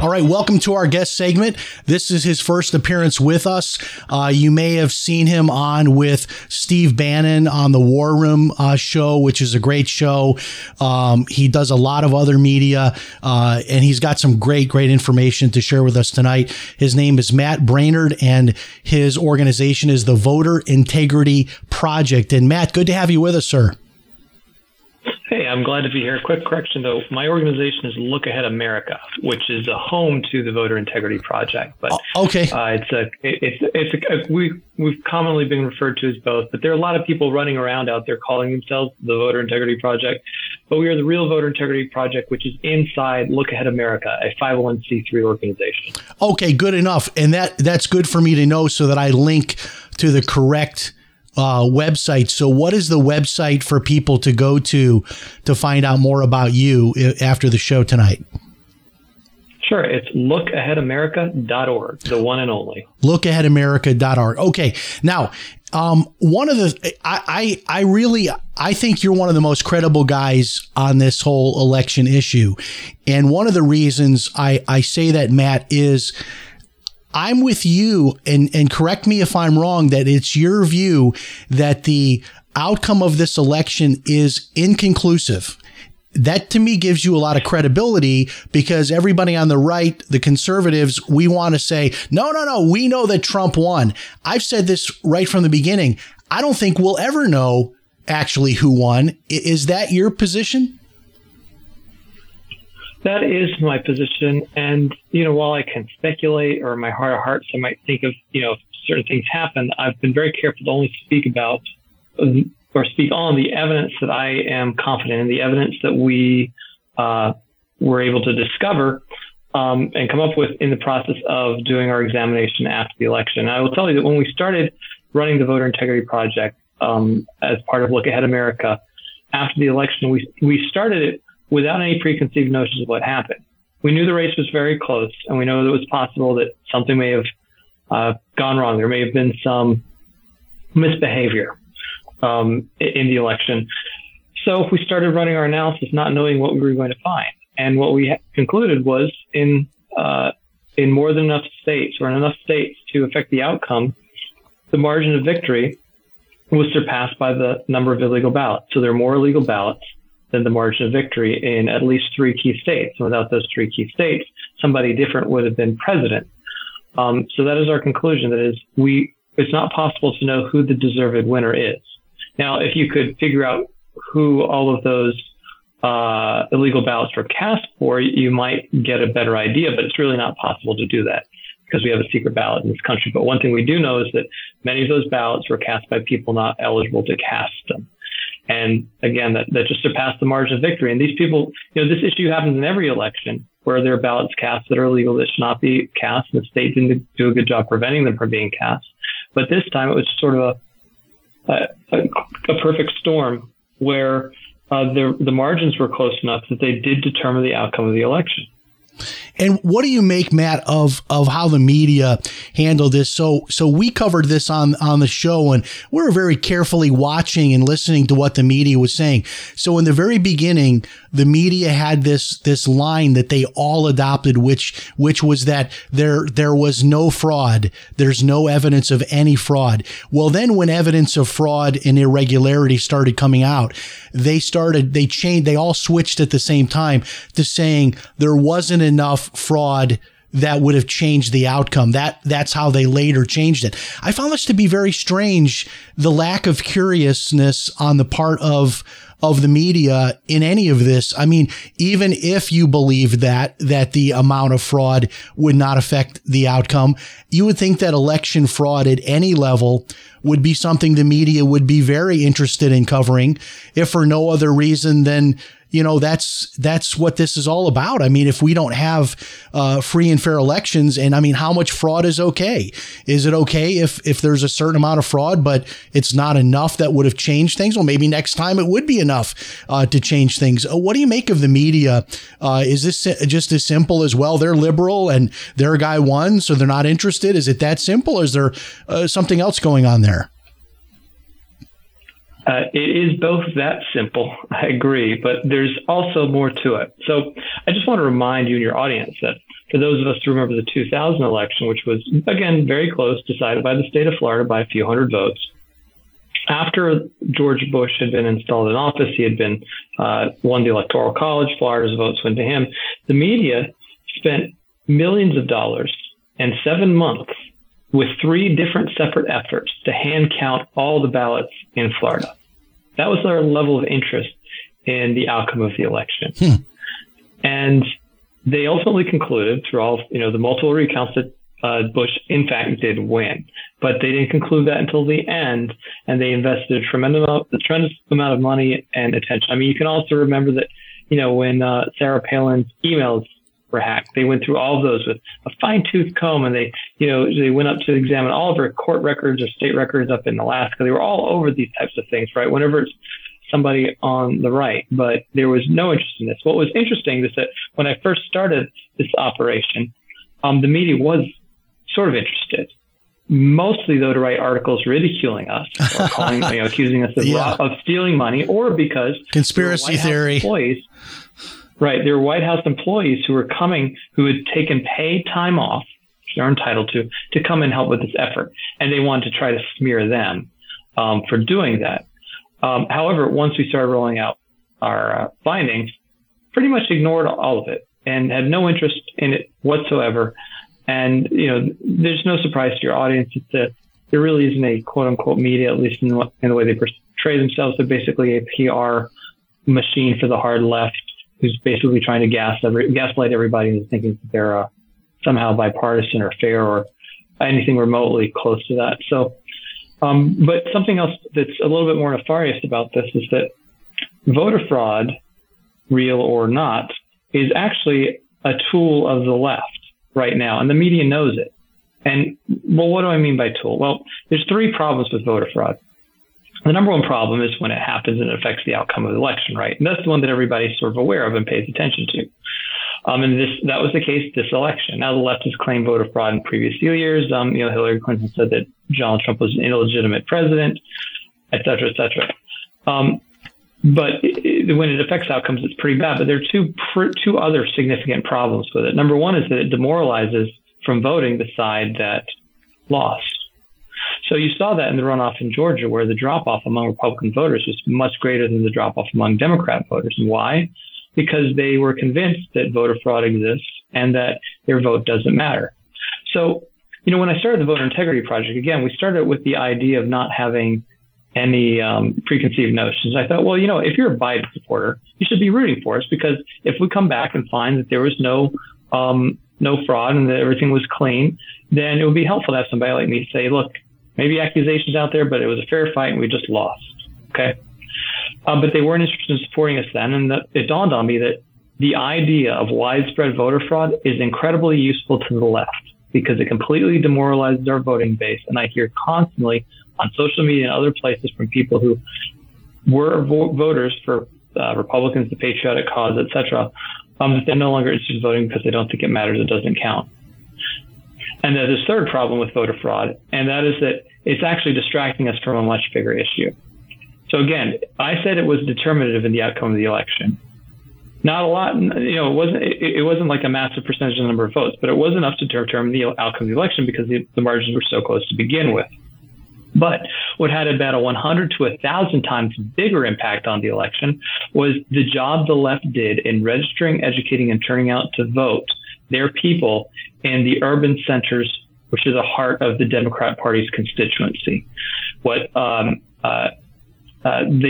All right, welcome to our guest segment. This is his first appearance with us. You may have seen him on with Steve Bannon on the War Room show, which is a great show. He does a lot of other media, and he's got some great information to share with us tonight. His name is Matt Braynard, and his organization is the Voter Integrity Project. And Matt, good to have you with us, sir. Hey, I'm glad to be here. Quick correction, though. My organization is Look Ahead America, which is a home to the Voter Integrity Project. But okay, we've commonly been referred to as both. But there are a lot of people running around out there calling themselves the Voter Integrity Project. But we are the real Voter Integrity Project, which is inside Look Ahead America, a 501c3 organization. Okay, good enough. And that's good for me to know so that I link to the correct website. So what is the website for people to go to find out more about you after the show tonight? Sure. It's lookaheadamerica.org, the one and only. Lookaheadamerica.org. Okay. Now, one of the, I think you're one of the most credible guys on this whole election issue. And one of the reasons I say that, Matt, is I'm with you, and correct me if I'm wrong, that it's your view that the outcome of this election is inconclusive. That, to me, gives you a lot of credibility because everybody on the right, the conservatives, we want to say, no, we know that Trump won. I've said this right from the beginning. I don't think we'll ever know actually who won. Is that your position? That is my position. And, while I can speculate, or in my heart of hearts, I might think of, if certain things happen, I've been very careful to only speak about or speak on the evidence that I am confident in, the evidence that we were able to discover and come up with in the process of doing our examination after the election. And I will tell you that when we started running the Voter Integrity Project as part of Look Ahead America, after the election, we started it without any preconceived notions of what happened. We knew the race was very close, and we know that it was possible that something may have gone wrong. There may have been some misbehavior in the election. So we started running our analysis not knowing what we were going to find. And what we concluded was in more than enough states, or in enough states to affect the outcome, the margin of victory was surpassed by the number of illegal ballots. So there are more illegal ballots than the margin of victory in at least three key states. Without those three key states, somebody different would have been president. So that is our conclusion. That is, it's not possible to know who the deserved winner is. Now, if you could figure out who all of those illegal ballots were cast for, you might get a better idea, but it's really not possible to do that because we have a secret ballot in this country. But one thing we do know is that many of those ballots were cast by people not eligible to cast them. And again, that just surpassed the margin of victory. And these people, this issue happens in every election where there are ballots cast that are illegal that should not be cast, and the state didn't do a good job preventing them from being cast. But this time it was sort of a perfect storm where the margins were close enough that they did determine the outcome of the election. And what do you make, Matt, of how the media handled this? So we covered this on the show, and we were very carefully watching and listening to what the media was saying. So in the very beginning, the media had this line that they all adopted, which was that there was no fraud. There's no evidence of any fraud. Well, then when evidence of fraud and irregularity started coming out, they all switched at the same time to saying there wasn't enough fraud that would have changed the outcome. That's how they later changed it. I found this to be very strange, the lack of curiousness on the part of the media in any of this. I mean, even if you believed that the amount of fraud would not affect the outcome, you would think that election fraud at any level would be something the media would be very interested in covering, if for no other reason than, you know, that's what this is all about. I mean, if we don't have free and fair elections, and I mean, how much fraud is okay? Is it okay if there's a certain amount of fraud, but it's not enough that would have changed things? Well, maybe next time it would be enough to change things. What do you make of the media? Is this just as simple as, well, they're liberal and their guy won, so they're not interested? Is it that simple? Is there something else going on there? It is both that simple, I agree, but there's also more to it. So I just want to remind you and your audience that for those of us who remember the 2000 election, which was, again, very close, decided by the state of Florida by a few hundred votes, after George Bush had been installed in office, he had been won the Electoral College, Florida's votes went to him. The media spent millions of dollars and 7 months with three different separate efforts to hand count all the ballots in Florida. That was our level of interest in the outcome of the election. And they ultimately concluded through all, the multiple recounts that Bush, in fact, did win. But they didn't conclude that until the end, and they invested a tremendous amount of money and attention. I mean, you can also remember that, when Sarah Palin's emails were hacked, they went through all of those with a fine-tooth comb, and they went up to examine all of her court records or state records up in Alaska. They were all over these types of things, right? Whenever it's somebody on the right, but there was no interest in this. What was interesting is that when I first started this operation, the media was sort of interested, mostly though to write articles ridiculing us or calling, accusing us of, of stealing money, or because conspiracy theory employees. Right. There were White House employees who had taken paid time off, which they're entitled to come and help with this effort. And they wanted to try to smear them for doing that. However, once we started rolling out our findings, pretty much ignored all of it and had no interest in it whatsoever. And, there's no surprise to your audience that there really isn't a quote unquote media, at least in the way they portray themselves. They're basically a PR machine for the hard left, who's basically trying to gaslight everybody into thinking that they're somehow bipartisan or fair or anything remotely close to that. So, but something else that's a little bit more nefarious about this is that voter fraud, real or not, is actually a tool of the left right now, and the media knows it. And, well, what do I mean by tool? Well, there's three problems with voter fraud. The number one problem is when it happens and it affects the outcome of the election, right? And that's the one that everybody's sort of aware of and pays attention to. And that was the case this election. Now the left has claimed voter fraud in previous years. Hillary Clinton said that Donald Trump was an illegitimate president, et cetera, et cetera. But when it affects outcomes, it's pretty bad. But there are two other significant problems with it. Number one is that it demoralizes from voting the side that lost. So you saw that in the runoff in Georgia, where the drop-off among Republican voters was much greater than the drop-off among Democrat voters. Why? Because they were convinced that voter fraud exists and that their vote doesn't matter. So, when I started the Voter Integrity Project, again, we started with the idea of not having any preconceived notions. I thought, well, if you're a Biden supporter, you should be rooting for us, because if we come back and find that there was no fraud and that everything was clean, then it would be helpful to have somebody like me say, look, maybe accusations out there, but it was a fair fight and we just lost. Okay. But they weren't interested in supporting us then. And it dawned on me that the idea of widespread voter fraud is incredibly useful to the left, because it completely demoralizes our voting base. And I hear constantly on social media and other places from people who were voters for Republicans, the patriotic cause, et cetera, that they're no longer interested in voting because they don't think it matters. It doesn't count. And there's a third problem with voter fraud, and that is that it's actually distracting us from a much bigger issue. So again, I said it was determinative in the outcome of the election. Not a lot, it wasn't like a massive percentage of the number of votes, but it was enough to determine the outcome of the election because the margins were so close to begin with. But what had about a 100 to 1,000 times bigger impact on the election was the job the left did in registering, educating, and turning out to vote their people in the urban centers, which is the heart of the Democrat Party's constituency. What they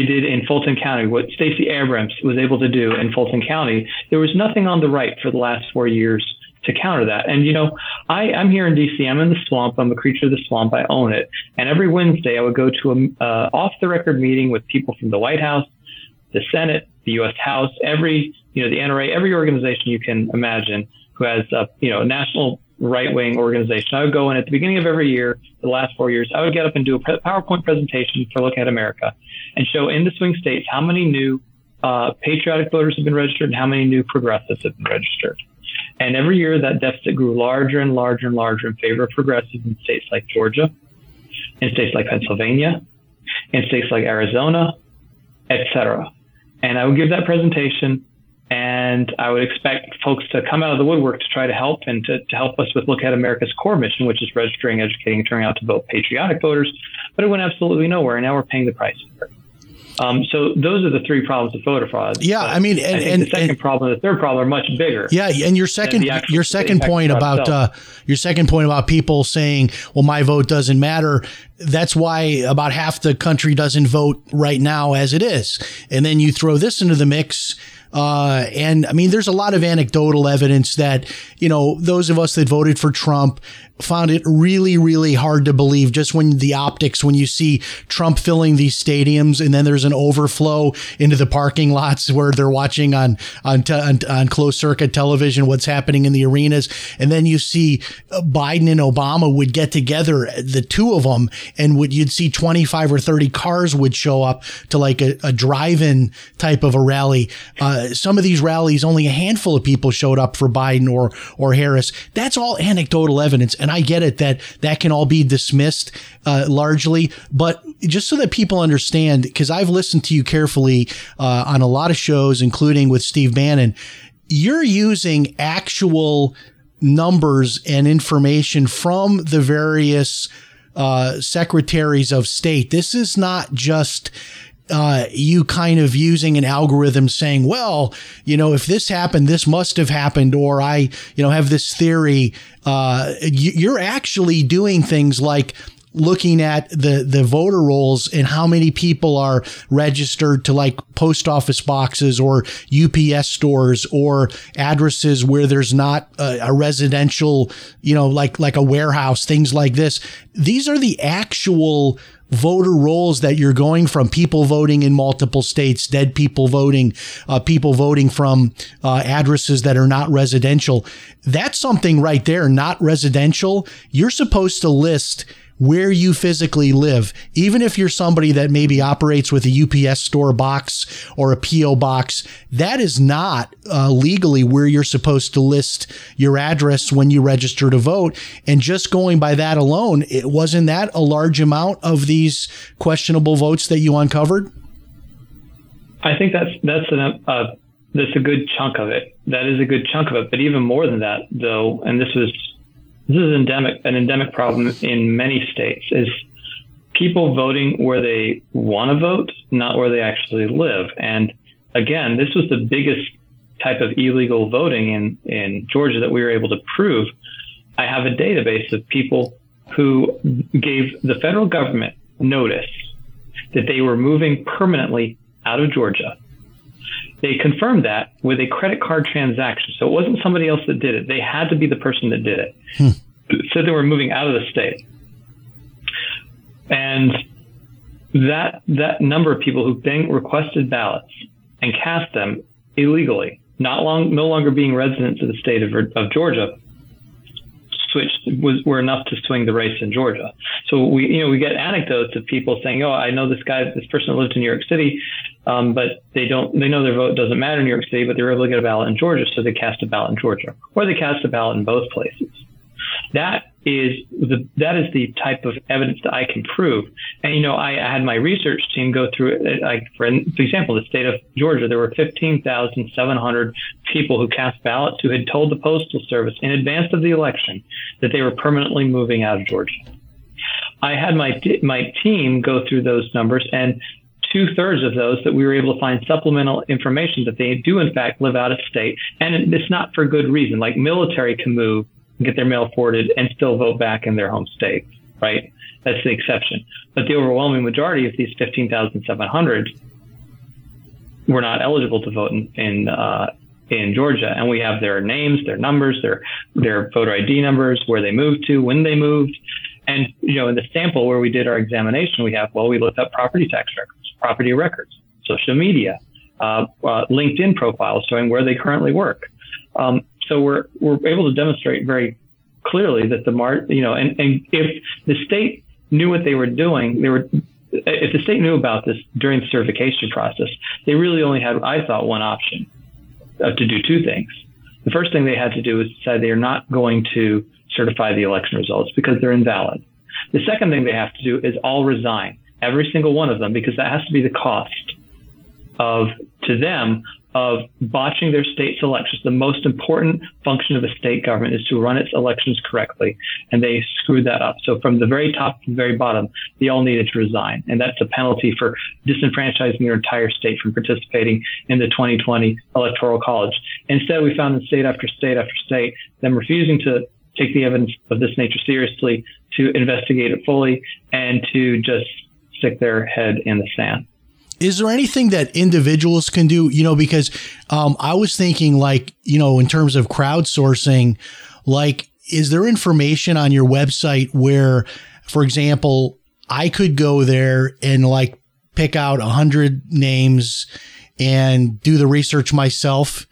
did in Fulton County, what Stacey Abrams was able to do in Fulton County, there was nothing on the right for the last 4 years to counter that. And, you know, I'm here in D.C. I'm in the swamp. I'm a creature of the swamp. I own it. And every Wednesday I would go to an off-the-record meeting with people from the White House, the Senate, the U.S. House, the NRA, every organization you can imagine who has a national right-wing organization. I would go in at the beginning of every year, the last 4 years, I would get up and do a PowerPoint presentation for Look Ahead America and show in the swing states how many new patriotic voters have been registered and how many new progressives have been registered. And every year that deficit grew larger and larger and larger in favor of progressives in states like Georgia, in states like Pennsylvania, in states like Arizona, etc. And I would give that presentation, and I would expect folks to come out of the woodwork to try to help and to help us with Look Ahead America's core mission, which is registering, educating, turning out to vote patriotic voters. But it went absolutely nowhere, and now we're paying the price for it. So those are the three problems of voter fraud. Yeah, but I mean, the third problem are much bigger. Yeah, and your second point about people saying, "Well, my vote doesn't matter." That's why about half the country doesn't vote right now as it is. And then you throw this into the mix. And I mean, there's a lot of anecdotal evidence that, you know, those of us that voted for Trump found it really, really hard to believe just when the optics, when you see Trump filling these stadiums and then there's an overflow into the parking lots where they're watching on closed circuit television what's happening in the arenas. And then you see Biden and Obama would get together, the two of them, and you'd see 25 or 30 cars would show up to like a drive-in type of a rally. Some of these rallies, only a handful of people showed up for Biden or Harris. That's all anecdotal evidence. And I get it that can all be dismissed largely. But just so that people understand, because I've listened to you carefully on a lot of shows, including with Steve Bannon, you're using actual numbers and information from the various secretaries of state. This is not just you kind of using an algorithm saying, well, you know, if this happened, this must have happened, or I, you know, have this theory. You're actually doing things like looking at the voter rolls and how many people are registered to like post office boxes or UPS stores or addresses where there's not a residential, you know, like a warehouse, things like this. These are the actual voter rolls that you're going from, people voting in multiple states, dead people voting from addresses that are not residential. That's something right there, not residential. You're supposed to list where you physically live, even if you're somebody that maybe operates with a UPS store box or a PO box. That is not legally where you're supposed to list your address when you register to vote. And just going by that alone, it wasn't that a large amount of these questionable votes that you uncovered? I think that's a good chunk of it. That is a good chunk of it. But even more than that, though, and this is an endemic problem in many states, is people voting where they want to vote, not where they actually live. And again, this was the biggest type of illegal voting in Georgia that we were able to prove. I have a database of people who gave the federal government notice that they were moving permanently out of Georgia. They confirmed that with a credit card transaction. So it wasn't somebody else that did it. They had to be the person that did it. So they were moving out of the state. And that number of people who then requested ballots and cast them illegally, no longer being residents of the state of Georgia, were enough to swing the race in Georgia. So we get anecdotes of people saying, "Oh, I know this person lived in New York City, but they know their vote doesn't matter in New York City, but they were able to get a ballot in Georgia, so they cast a ballot in Georgia, or they cast a ballot in both places." That is the type of evidence that I can prove. And I had my research team go through it. Like for example, the state of Georgia, there were 15,700 people who cast ballots who had told the Postal Service in advance of the election that they were permanently moving out of Georgia. I had my team go through those numbers, and 2/3 of those that we were able to find supplemental information that they do, in fact, live out of state. And it's not for good reason. Like, military can move and get their mail forwarded and still vote back in their home state, right? That's the exception. But the overwhelming majority of these 15,700 were not eligible to vote in Georgia. And we have their names, their numbers, their voter ID numbers, where they moved to, when they moved. And, you know, in the sample where we did our examination, we looked up property tax records, property records, social media, LinkedIn profiles showing where they currently work. So we're able to demonstrate very clearly that and if the state knew what they were doing, if the state knew about this during the certification process, they really only had, I thought, one option, to do two things. The first thing they had to do was decide they are not going to certify the election results because they're invalid. The second thing they have to do is all resign, every single one of them, because that has to be the cost to them of botching their state's elections. The most important function of a state government is to run its elections correctly, and they screwed that up. So from the very top to the very bottom, they all needed to resign, and that's a penalty for disenfranchising your entire state from participating in the 2020 Electoral College. Instead, we found in state after state after state them refusing to take the evidence of this nature seriously, to investigate it fully, and to just stick their head in the sand. Is there anything that individuals can do? You know, because I was thinking, like, you know, in terms of crowdsourcing, like, is there information on your website where, for example, I could go there and, like, pick out 100 names and do the research myself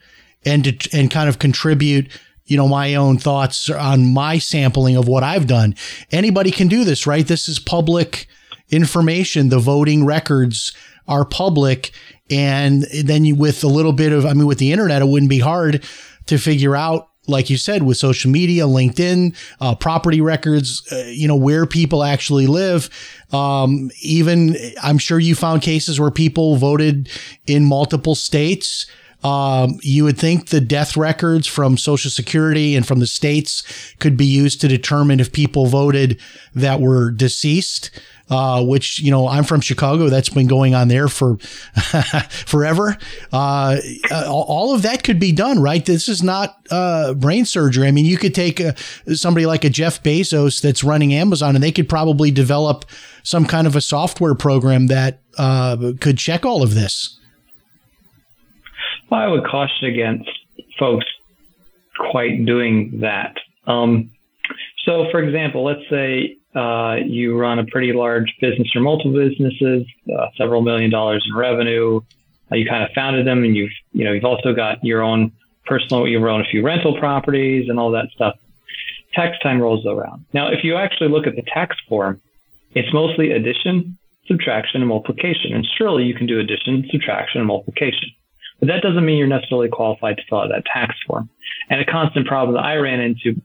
and kind of contribute, you know, my own thoughts on my sampling of what I've done? Anybody can do this, right? This is public information. The voting records are public. And then with the internet, it wouldn't be hard to figure out, like you said, with social media, LinkedIn, property records, you know, where people actually live. Even I'm sure you found cases where people voted in multiple states. You would think the death records from Social Security and from the states could be used to determine if people voted that were deceased, which, you know, I'm from Chicago. That's been going on there for forever. All of that could be done, right? This is not brain surgery. I mean, you could take somebody like a Jeff Bezos that's running Amazon, and they could probably develop some kind of a software program that could check all of this. Well, I would caution against folks quite doing that. So, for example, let's say you run a pretty large business or multiple businesses, several $1 million in revenue. You kind of founded them, and you've also got you own a few rental properties and all that stuff. Tax time rolls around. Now, if you actually look at the tax form, it's mostly addition, subtraction, and multiplication. And surely you can do addition, subtraction, and multiplication. But that doesn't mean you're necessarily qualified to fill out that tax form. And a constant problem that I ran into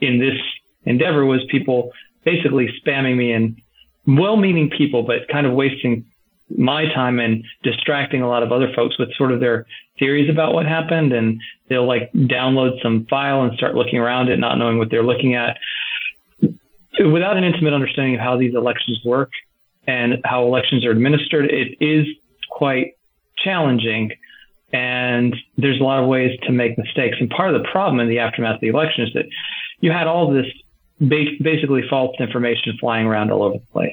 in this endeavor was people basically spamming me, and well-meaning people, but kind of wasting my time and distracting a lot of other folks with sort of their theories about what happened. And they'll, like, download some file and start looking around it, not knowing what they're looking at, without an intimate understanding of how these elections work and how elections are administered. It is quite challenging. And there's a lot of ways to make mistakes. And part of the problem in the aftermath of the election is that you had all this basically false information flying around all over the place.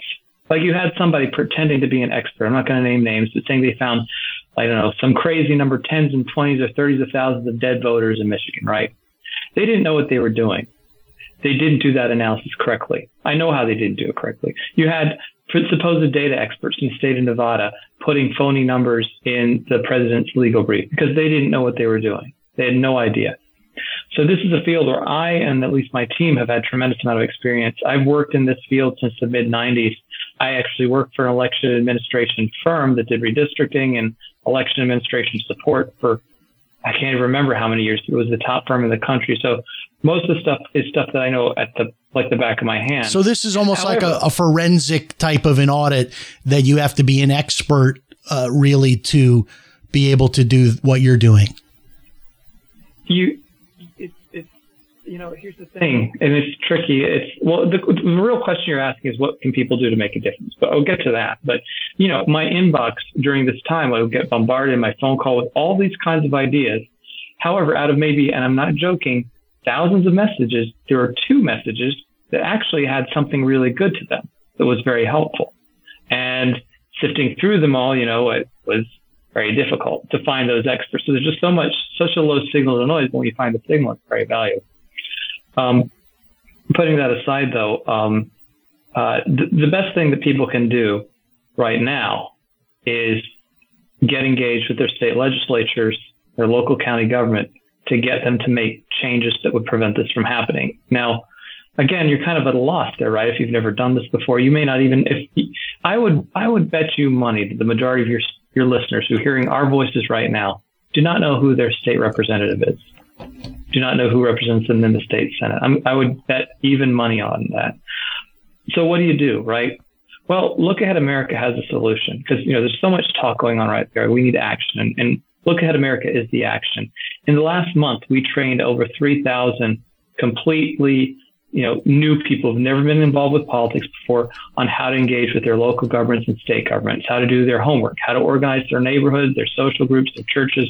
Like, you had somebody pretending to be an expert. I'm not going to name names, but saying they found, I don't know, some crazy number, 10s and 20s or 30s of thousands of dead voters in Michigan, right? They didn't know what they were doing. They didn't do that analysis correctly. I know how they didn't do it correctly. You had supposed data experts in the state of Nevada putting phony numbers in the president's legal brief because they didn't know what they were doing. They had no idea. So this is a field where I and at least my team have had tremendous amount of experience. I've worked in this field since the mid-90s. I actually worked for an election administration firm that did redistricting and election administration support for, I can't even remember how many years. It was the top firm in the country. So most of the stuff is stuff that I know at the back of my hand. So this is almost like a forensic type of an audit that you have to be an expert really to be able to do what you're doing. here's the thing, and it's tricky. The real question you're asking is what can people do to make a difference? But I'll get to that. But, my inbox during this time, I would get bombarded in my phone call with all these kinds of ideas. However, out of maybe, and I'm not joking, thousands of messages, there were two messages that actually had something really good to them that was very helpful. And sifting through them all, it was very difficult to find those experts. So there's just such a low signal to noise. When you find a signal, it's very valuable. Putting that aside, though, the best thing that people can do right now is get engaged with their state legislatures, their local county government, to get them to make changes that would prevent this from happening. Now, again, you're kind of at a loss there, right? If you've never done this before, you may not even. I would bet you money that the majority of your listeners who are hearing our voices right now do not know who their state representative is, do not know who represents them in the state Senate. I would bet even money on that. So what do you do, right? Well, Look Ahead America has a solution because, there's so much talk going on right there. We need action, and Look Ahead America is the action. In the last month, we trained over 3,000 completely new people who've never been involved with politics before on how to engage with their local governments and state governments, how to do their homework, how to organize their neighborhoods, their social groups, their churches,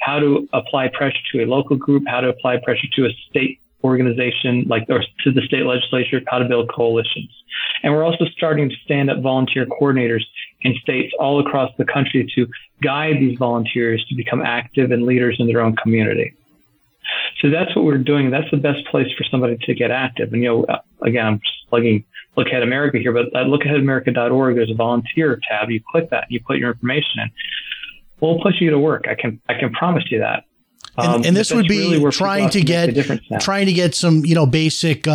how to apply pressure to a local group, how to apply pressure to a state organization or to the state legislature, how to build coalitions. And we're also starting to stand up volunteer coordinators in states all across the country to guide these volunteers to become active and leaders in their own community. So that's what we're doing. That's the best place for somebody to get active. And, again, I'm just plugging Look Ahead America here, but at lookaheadamerica.org, there's a volunteer tab. You click that, you put your information in. We'll push you to work. I can promise you that. And this would be really trying to get some, basic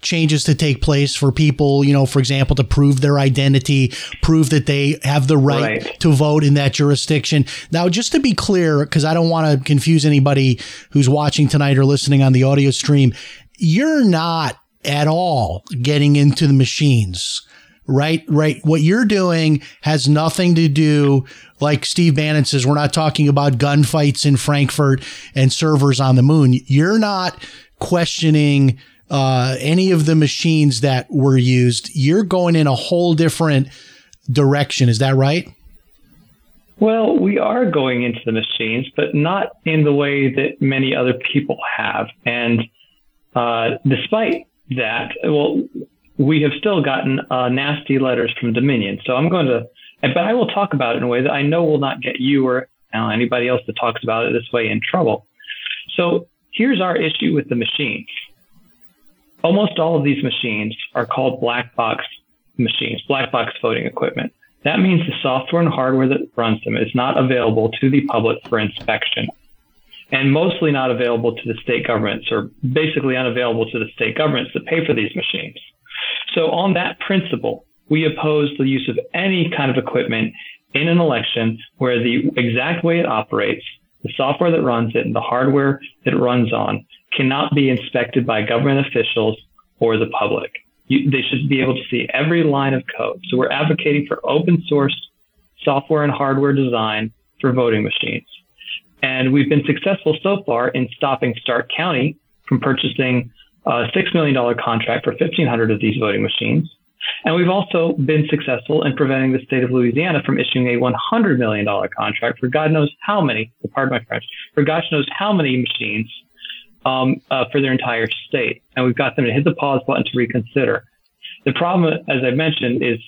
changes to take place for people, for example, to prove their identity, prove that they have the right to vote in that jurisdiction. Now, just to be clear, because I don't want to confuse anybody who's watching tonight or listening on the audio stream, you're not at all getting into the machines. Right. What you're doing has nothing to do, like Steve Bannon says, we're not talking about gunfights in Frankfurt and servers on the moon. You're not questioning any of the machines that were used. You're going in a whole different direction. Is that right? Well, we are going into the machines, but not in the way that many other people have. And despite that, we have still gotten nasty letters from Dominion. So but I will talk about it in a way that I know will not get you or anybody else that talks about it this way in trouble. So here's our issue with the machines. Almost all of these machines are called black box machines, black box voting equipment. That means the software and hardware that runs them is not available to the public for inspection, and mostly not available to the state governments, or basically unavailable to the state governments that pay for these machines. So on that principle, we oppose the use of any kind of equipment in an election where the exact way it operates, the software that runs it and the hardware it runs on cannot be inspected by government officials or the public. They should be able to see every line of code. So we're advocating for open source software and hardware design for voting machines. And we've been successful so far in stopping Stark County from purchasing a $6 million contract for 1,500 of these voting machines. And we've also been successful in preventing the state of Louisiana from issuing a $100 million contract for God knows how many, pardon my French, for God knows how many machines for their entire state. And we've got them to hit the pause button to reconsider. The problem, as I mentioned, is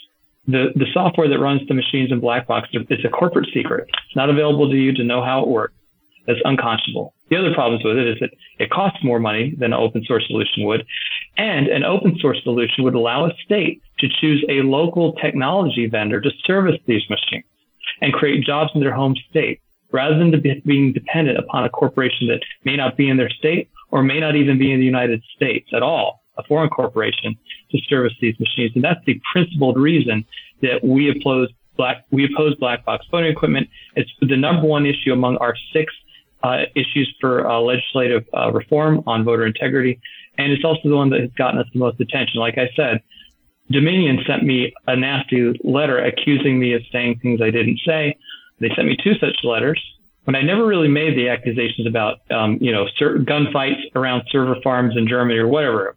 the software that runs the machines in black box, it's a corporate secret. It's not available to you to know how it works. That's unconscionable. The other problems with it is that it costs more money than an open source solution would. And an open source solution would allow a state to choose a local technology vendor to service these machines and create jobs in their home state, rather than being dependent upon a corporation that may not be in their state or may not even be in the United States at all, a foreign corporation, to service these machines. And that's the principled reason that we oppose black box voting equipment. It's the number one issue among our six issues for legislative reform on voter integrity. And it's also the one that has gotten us the most attention. Like I said, Dominion sent me a nasty letter accusing me of saying things I didn't say. They sent me two such letters. when I never really made the accusations about, gunfights around server farms in Germany or whatever.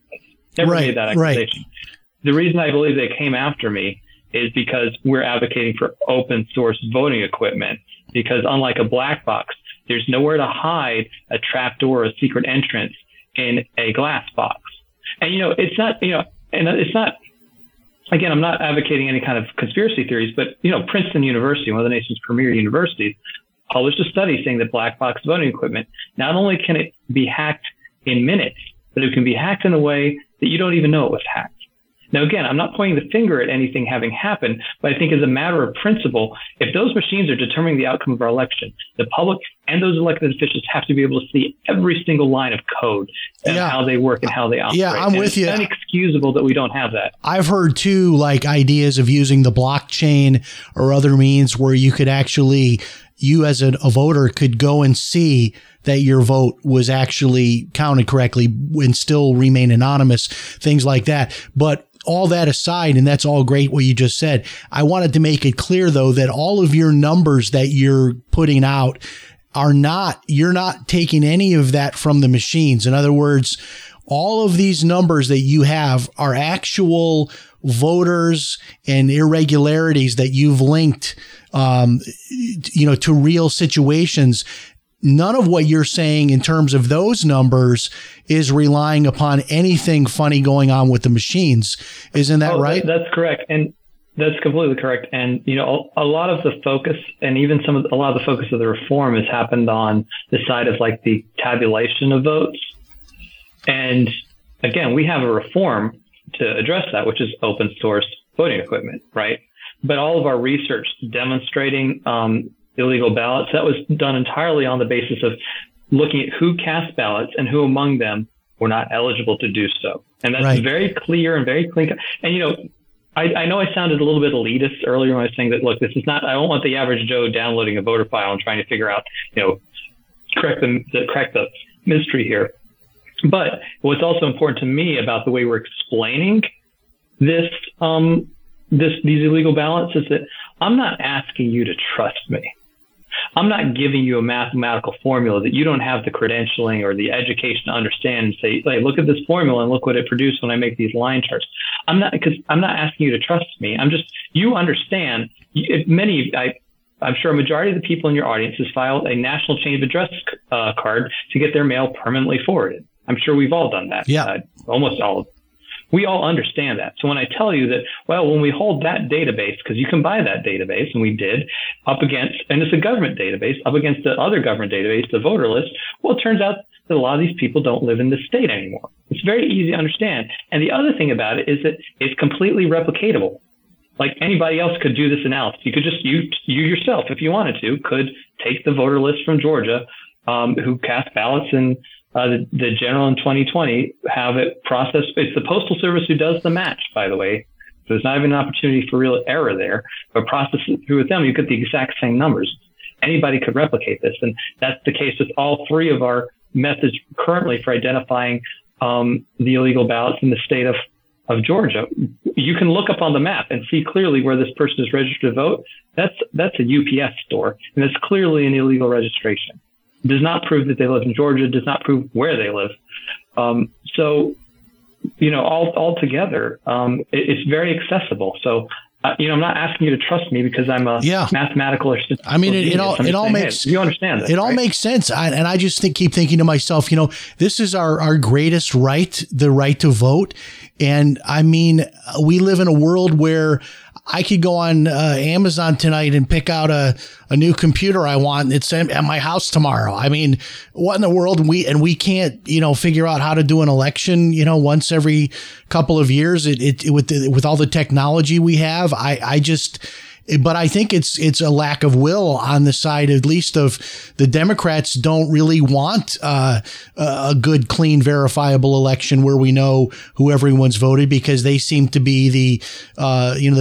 Never made that accusation. Right. The reason I believe they came after me is because we're advocating for open source voting equipment, because unlike a black box, there's nowhere to hide a trapdoor or a secret entrance in a glass box. And, again, I'm not advocating any kind of conspiracy theories, but, Princeton University, one of the nation's premier universities, published a study saying that black box voting equipment, not only can it be hacked in minutes, but it can be hacked in a way that you don't even know it was hacked. Now, again, I'm not pointing the finger at anything having happened, but I think as a matter of principle, if those machines are determining the outcome of our election, the public and those elected officials have to be able to see every single line of code and how they work and how they operate. Yeah, I'm with you. It's inexcusable that we don't have that. I've heard, too, like ideas of using the blockchain or other means where you could actually, you as a voter could go and see that your vote was actually counted correctly and still remain anonymous, things like that. But all that aside, and that's all great what you just said, I wanted to make it clear, though, that all of your numbers that you're putting out are not, you're not taking any of that from the machines. In other words, all of these numbers that you have are actual voters and irregularities that you've linked, to real situations. None of what you're saying in terms of those numbers is relying upon anything funny going on with the machines. Isn't that right? That's correct. And that's completely correct. And, a lot of the focus and even a lot of the focus of the reform has happened on the side of like the tabulation of votes. And again, we have a reform to address that, which is open source voting equipment, right? But all of our research demonstrating, illegal ballots, that was done entirely on the basis of looking at who cast ballots and who among them were not eligible to do so. And that's very clear and very clean. And, I know I sounded a little bit elitist earlier when I was saying that, look, this is not, I don't want the average Joe downloading a voter file and trying to figure out, correct the mystery here. But what's also important to me about the way we're explaining this, these illegal ballots is that I'm not asking you to trust me. I'm not giving you a mathematical formula that you don't have the credentialing or the education to understand and say, hey, look at this formula and look what it produced when I make these line charts. I'm not asking you to trust me. You understand, I'm sure a majority of the people in your audience has filed a national change of address card to get their mail permanently forwarded. I'm sure we've all done that. Yeah. Almost all of them. We all understand that. So when I tell you that, when we hold that database, because you can buy that database, and we did, up against, and it's a government database, up against the other government database, the voter list, it turns out that a lot of these people don't live in the state anymore. It's very easy to understand. And the other thing about it is that it's completely replicatable. Like anybody else could do this analysis. You could just, you yourself, if you wanted to, could take the voter list from Georgia, who cast ballots in the general in 2020, have it processed. It's the Postal Service who does the match, by the way. So there's not even an opportunity for real error there, but process it through with them. You get the exact same numbers. Anybody could replicate this. And that's the case with all three of our methods currently for identifying, the illegal ballots in the state of Georgia. You can look up on the map and see clearly where this person is registered to vote. That's a UPS store, and it's clearly an illegal registration. Does not prove that they live in Georgia, does not prove where they live. All together, it's very accessible. So, I'm not asking you to trust me because I'm a mathematical or statistical genius. It all makes sense. You understand that. It all makes sense. And I just keep thinking to myself, this is our greatest right, the right to vote. And we live in a world where I could go on Amazon tonight and pick out a new computer I want. It's at my house tomorrow. What in the world? We can't, figure out how to do an election, once every couple of years. With all the technology we have, but I think it's a lack of will on the side, at least of the Democrats, don't really want a good, clean, verifiable election where we know who everyone's voted, because they seem to be the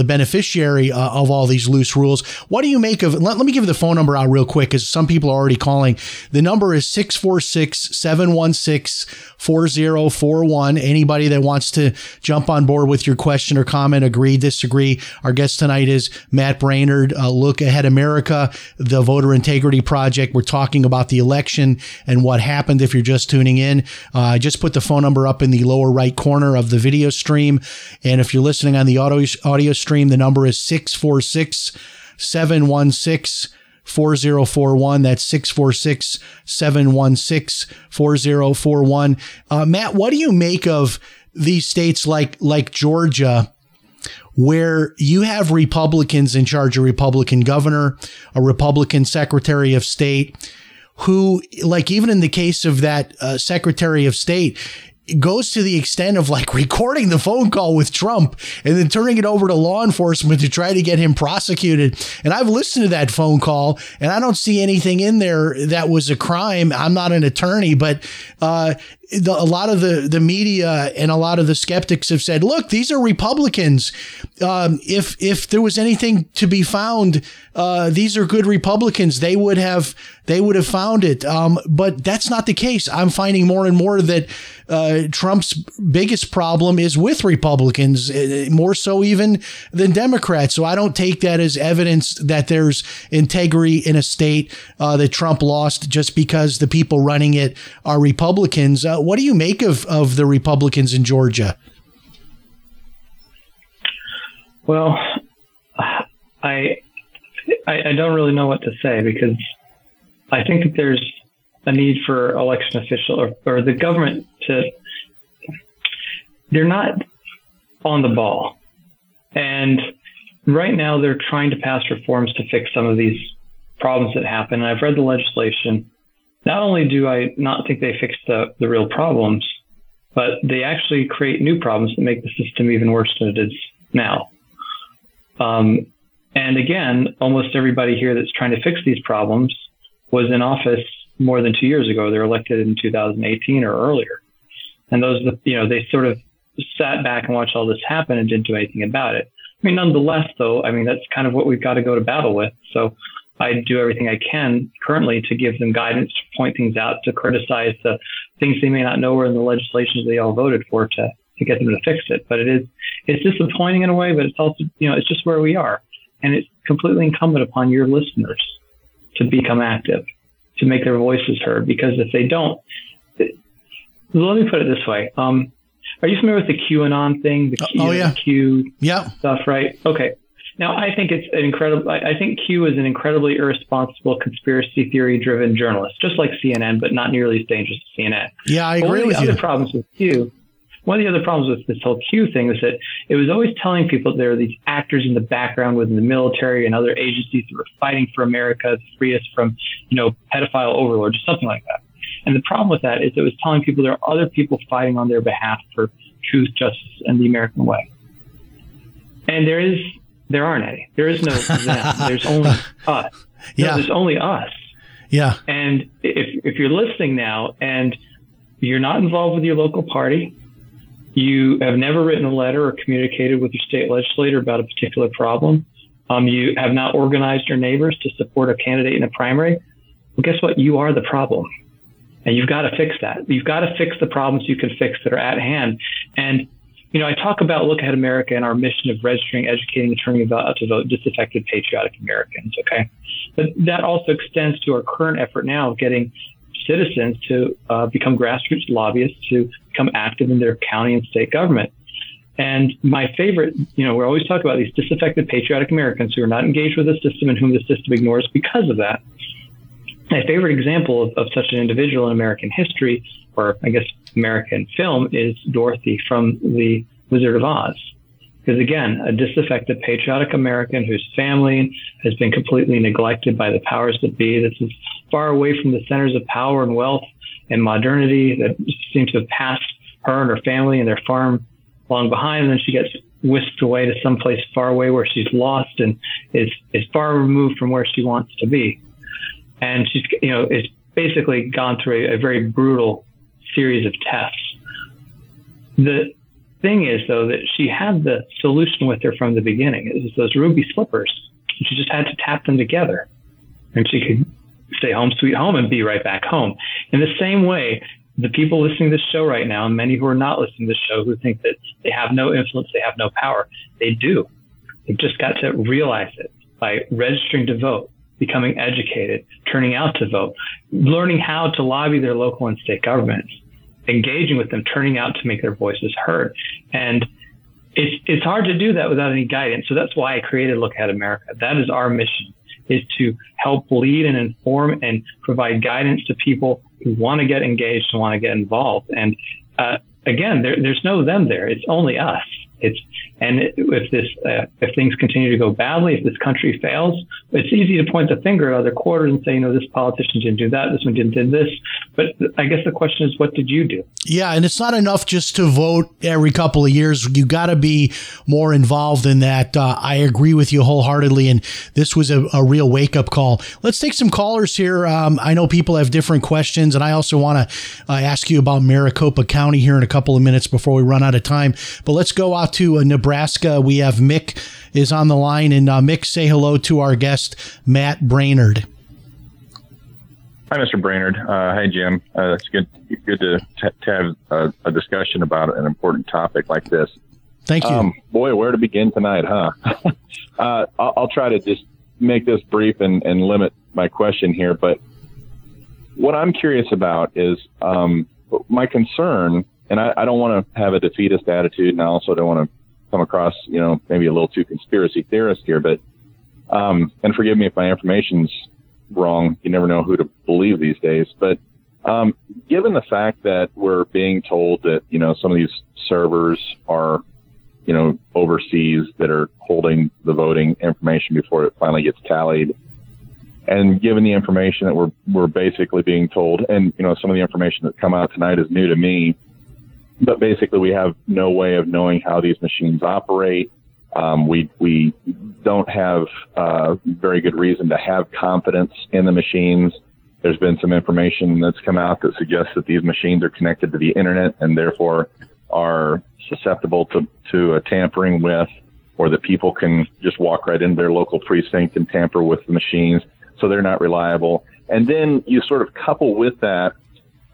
beneficiary of all these loose rules. What do you make of it? Let me give the phone number out real quick, because some people are already calling. The number is 646-716-4041. Anybody that wants to jump on board with your question or comment, agree, disagree. Our guest tonight is Matt Matt Braynard, Look Ahead America, the Voter Integrity Project. We're talking about the election and what happened. If you're just tuning in, I just put the phone number up in the lower right corner of the video stream. And if you're listening on the audio stream, the number is 646-716-4041. That's 646-716-4041. Matt, what do you make of these states like Georgia, where you have Republicans in charge, a Republican governor, a Republican secretary of state, who, like even in the case of that secretary of state, goes to the extent of like recording the phone call with Trump and then turning it over to law enforcement to try to get him prosecuted. And I've listened to that phone call and I don't see anything in there that was a crime. I'm not an attorney, but a lot of the media and a lot of the skeptics have said, look, these are Republicans. If there was anything to be found, these are good Republicans. They would have found it. But that's not the case. I'm finding more and more that Trump's biggest problem is with Republicans, more so even than Democrats. So I don't take that as evidence that there's integrity in a state that Trump lost just because the people running it are Republicans. What do you make of the Republicans in Georgia? Well, I don't really know what to say, because I think that there's a need for election official or the government to, they're not on the ball. And right now they're trying to pass reforms to fix some of these problems that happen. And I've read the legislation. Not only do I not think they fix the real problems, but they actually create new problems that make the system even worse than it is now. And again, almost everybody here that's trying to fix these problems was in office more than 2 years ago. They were elected in 2018 or earlier. And those, they sort of sat back and watched all this happen and didn't do anything about it. I mean, nonetheless, though, I mean, that's kind of what we've got to go to battle with. So I do everything I can currently to give them guidance, to point things out, to criticize the things they may not know were in the legislation they all voted for to get them to fix it. But it's disappointing in a way, but it's also, it's just where we are. And it's completely incumbent upon your listeners to become active, to make their voices heard, because if they don't, let me put it this way. Are you familiar with the QAnon thing? The Q, Q stuff, right? Okay. Now, I think it's Q is an incredibly irresponsible conspiracy theory-driven journalist, just like CNN, but not nearly as dangerous as CNN. Yeah, I agree with you. One of the other problems with this whole Q thing is that it was always telling people there are these actors in the background within the military and other agencies that were fighting for America to free us from, pedophile overlords or something like that. And the problem with that is it was telling people there are other people fighting on their behalf for truth, justice, and the American way. And there aren't any. There is no them. There's only us. Yeah. No, there's only us. Yeah. And if you're listening now and you're not involved with your local party, you have never written a letter or communicated with your state legislator about a particular problem, you have not organized your neighbors to support a candidate in a primary, well, guess what? You are the problem. And you've got to fix that. You've got to fix the problems you can fix that are at hand. And I talk about Look Ahead America and our mission of registering, educating, and turning out to vote disaffected patriotic Americans, okay? But that also extends to our current effort now of getting citizens to become grassroots lobbyists, to become active in their county and state government. And my favorite, we always talk about these disaffected patriotic Americans who are not engaged with the system and whom the system ignores because of that. My favorite example of such an individual in American history, or I guess American film, is Dorothy from The Wizard of Oz. Because again, a disaffected patriotic American whose family has been completely neglected by the powers that be, that's as far away from the centers of power and wealth and modernity that seem to have passed her and her family and their farm long behind. And then she gets whisked away to someplace far away where she's lost and is far removed from where she wants to be. And she's, is basically gone through a very brutal series of tests. The thing is, though, that she had the solution with her from the beginning. It was those ruby slippers. She just had to tap them together, and she could stay home sweet home and be right back home. In the same way, the people listening to this show right now, and many who are not listening to this show, who think that they have no influence, they have no power, they do. They've just got to realize it. by registering to vote, becoming educated, turning out to vote, learning how to lobby their local and state governments, engaging with them, turning out to make their voices heard. And it's hard to do that without any guidance. So that's why I created Look Ahead America. That is our mission, is to help lead and inform and provide guidance to people who want to get engaged and want to get involved. And again, there's no them there. It's only us. If things continue to go badly, if this country fails, it's easy to point the finger at other quarters and say, you know, this politician didn't do that, this one didn't do this. But I guess the question is, what did you do? Yeah, and it's not enough just to vote every couple of years. You got to be more involved in that. I agree with you wholeheartedly, and this was a real wake-up call. Let's take some callers here. I know people have different questions, and I also want to ask you about Maricopa County here in a couple of minutes before we run out of time. But let's go out to Nebraska. We have Mick is on the line, and Mick, say hello to our guest, Matt Braynard. Hi, Mr. Braynard. Hi, Jim. It's good to have a discussion about an important topic like this. Thank you. Boy, where to begin tonight, huh? I'll try to just make this brief and limit my question here. But what I'm curious about is my concern, and I don't want to have a defeatist attitude, and I also don't want to come across, you know, maybe a little too conspiracy theorist here, but and forgive me if my information's wrong. You never know who to believe these days. But given the fact that we're being told that, you know, some of these servers are, you know, overseas that are holding the voting information before it finally gets tallied, and given the information that we're basically being told, and, you know, some of the information that's come out tonight is new to me, but basically we have no way of knowing how these machines operate. We don't have very good reason to have confidence in the machines. There's been some information that's come out that suggests that these machines are connected to the internet and therefore are susceptible to tampering with, or that people can just walk right into their local precinct and tamper with the machines, so they're not reliable. And then you sort of couple with that,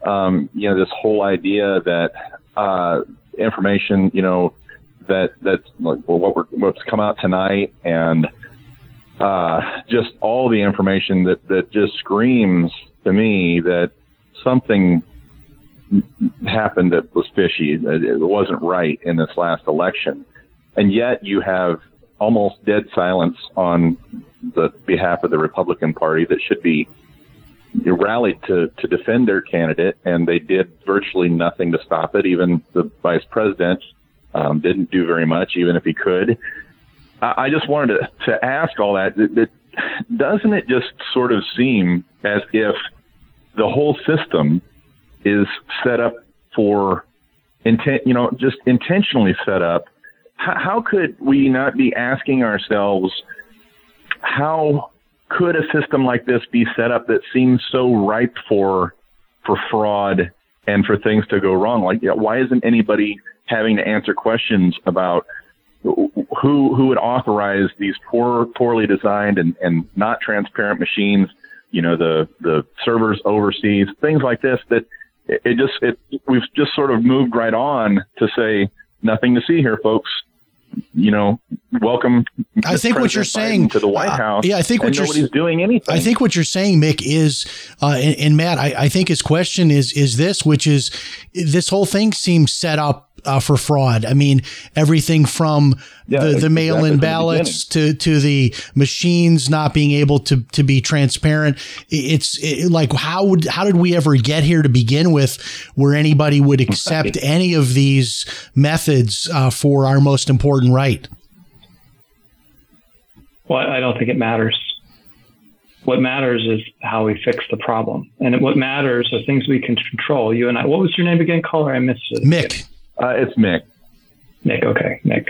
you know, this whole idea that information, you know, that's like, well, what's come out tonight, and just all the information that just screams to me that something happened that was fishy, that it wasn't right in this last election. And yet you have almost dead silence on the behalf of the Republican Party that should be rallied to defend their candidate, and they did virtually nothing to stop it. Even the vice president didn't do very much, even if he could. I just wanted to ask all that, doesn't it just sort of seem as if the whole system is set up for intent, you know, just intentionally set up? How could we not be asking ourselves, how could a system like this be set up that seems so ripe for fraud and for things to go wrong? Like, why isn't anybody having to answer questions about who would authorize these poorly designed and not transparent machines, you know, the servers overseas, things like this, that we've just sort of moved right on to say, nothing to see here, folks. You know, welcome. I think what you're saying to the White House. Yeah, I think what nobody's doing anything. I think what you're saying, Mick, is and Matt, I think his question is this, which is this whole thing seems set up for fraud. I mean, everything from the mail-in ballots to the machines not being able to be transparent. It's like, how did we ever get here to begin with, where anybody would accept any of these methods for our most important right? Well, I don't think it matters. What matters is how we fix the problem, and what matters are things we can control. You and I. What was your name again, caller? I missed it. Mick. It's Nick. Nick, okay, Nick.